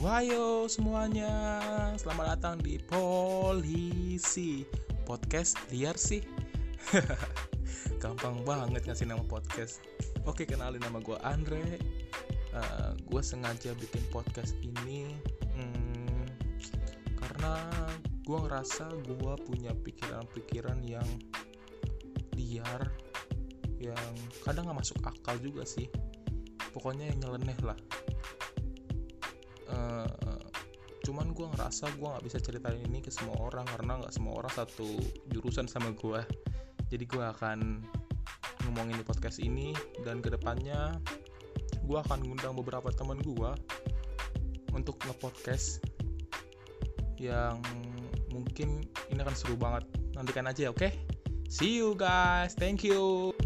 Wahyo semuanya, selamat datang di Polisi Podcast. Liar sih. Gampang banget ngasih nama podcast. Oke, kenalin, nama gue Andre. Gue sengaja bikin podcast ini karena gue ngerasa gue punya pikiran-pikiran yang liar, yang kadang gak masuk akal juga sih. Pokoknya yang nyeleneh lah. Cuman gue ngerasa gue gak bisa ceritain ini ke semua orang, karena gak semua orang satu jurusan sama gue. Jadi gue akan ngomongin di podcast ini, dan kedepannya gue akan ngundang beberapa teman gue untuk nge-podcast, yang mungkin ini akan seru banget. Nantikan aja ya, oke? See you guys, thank you.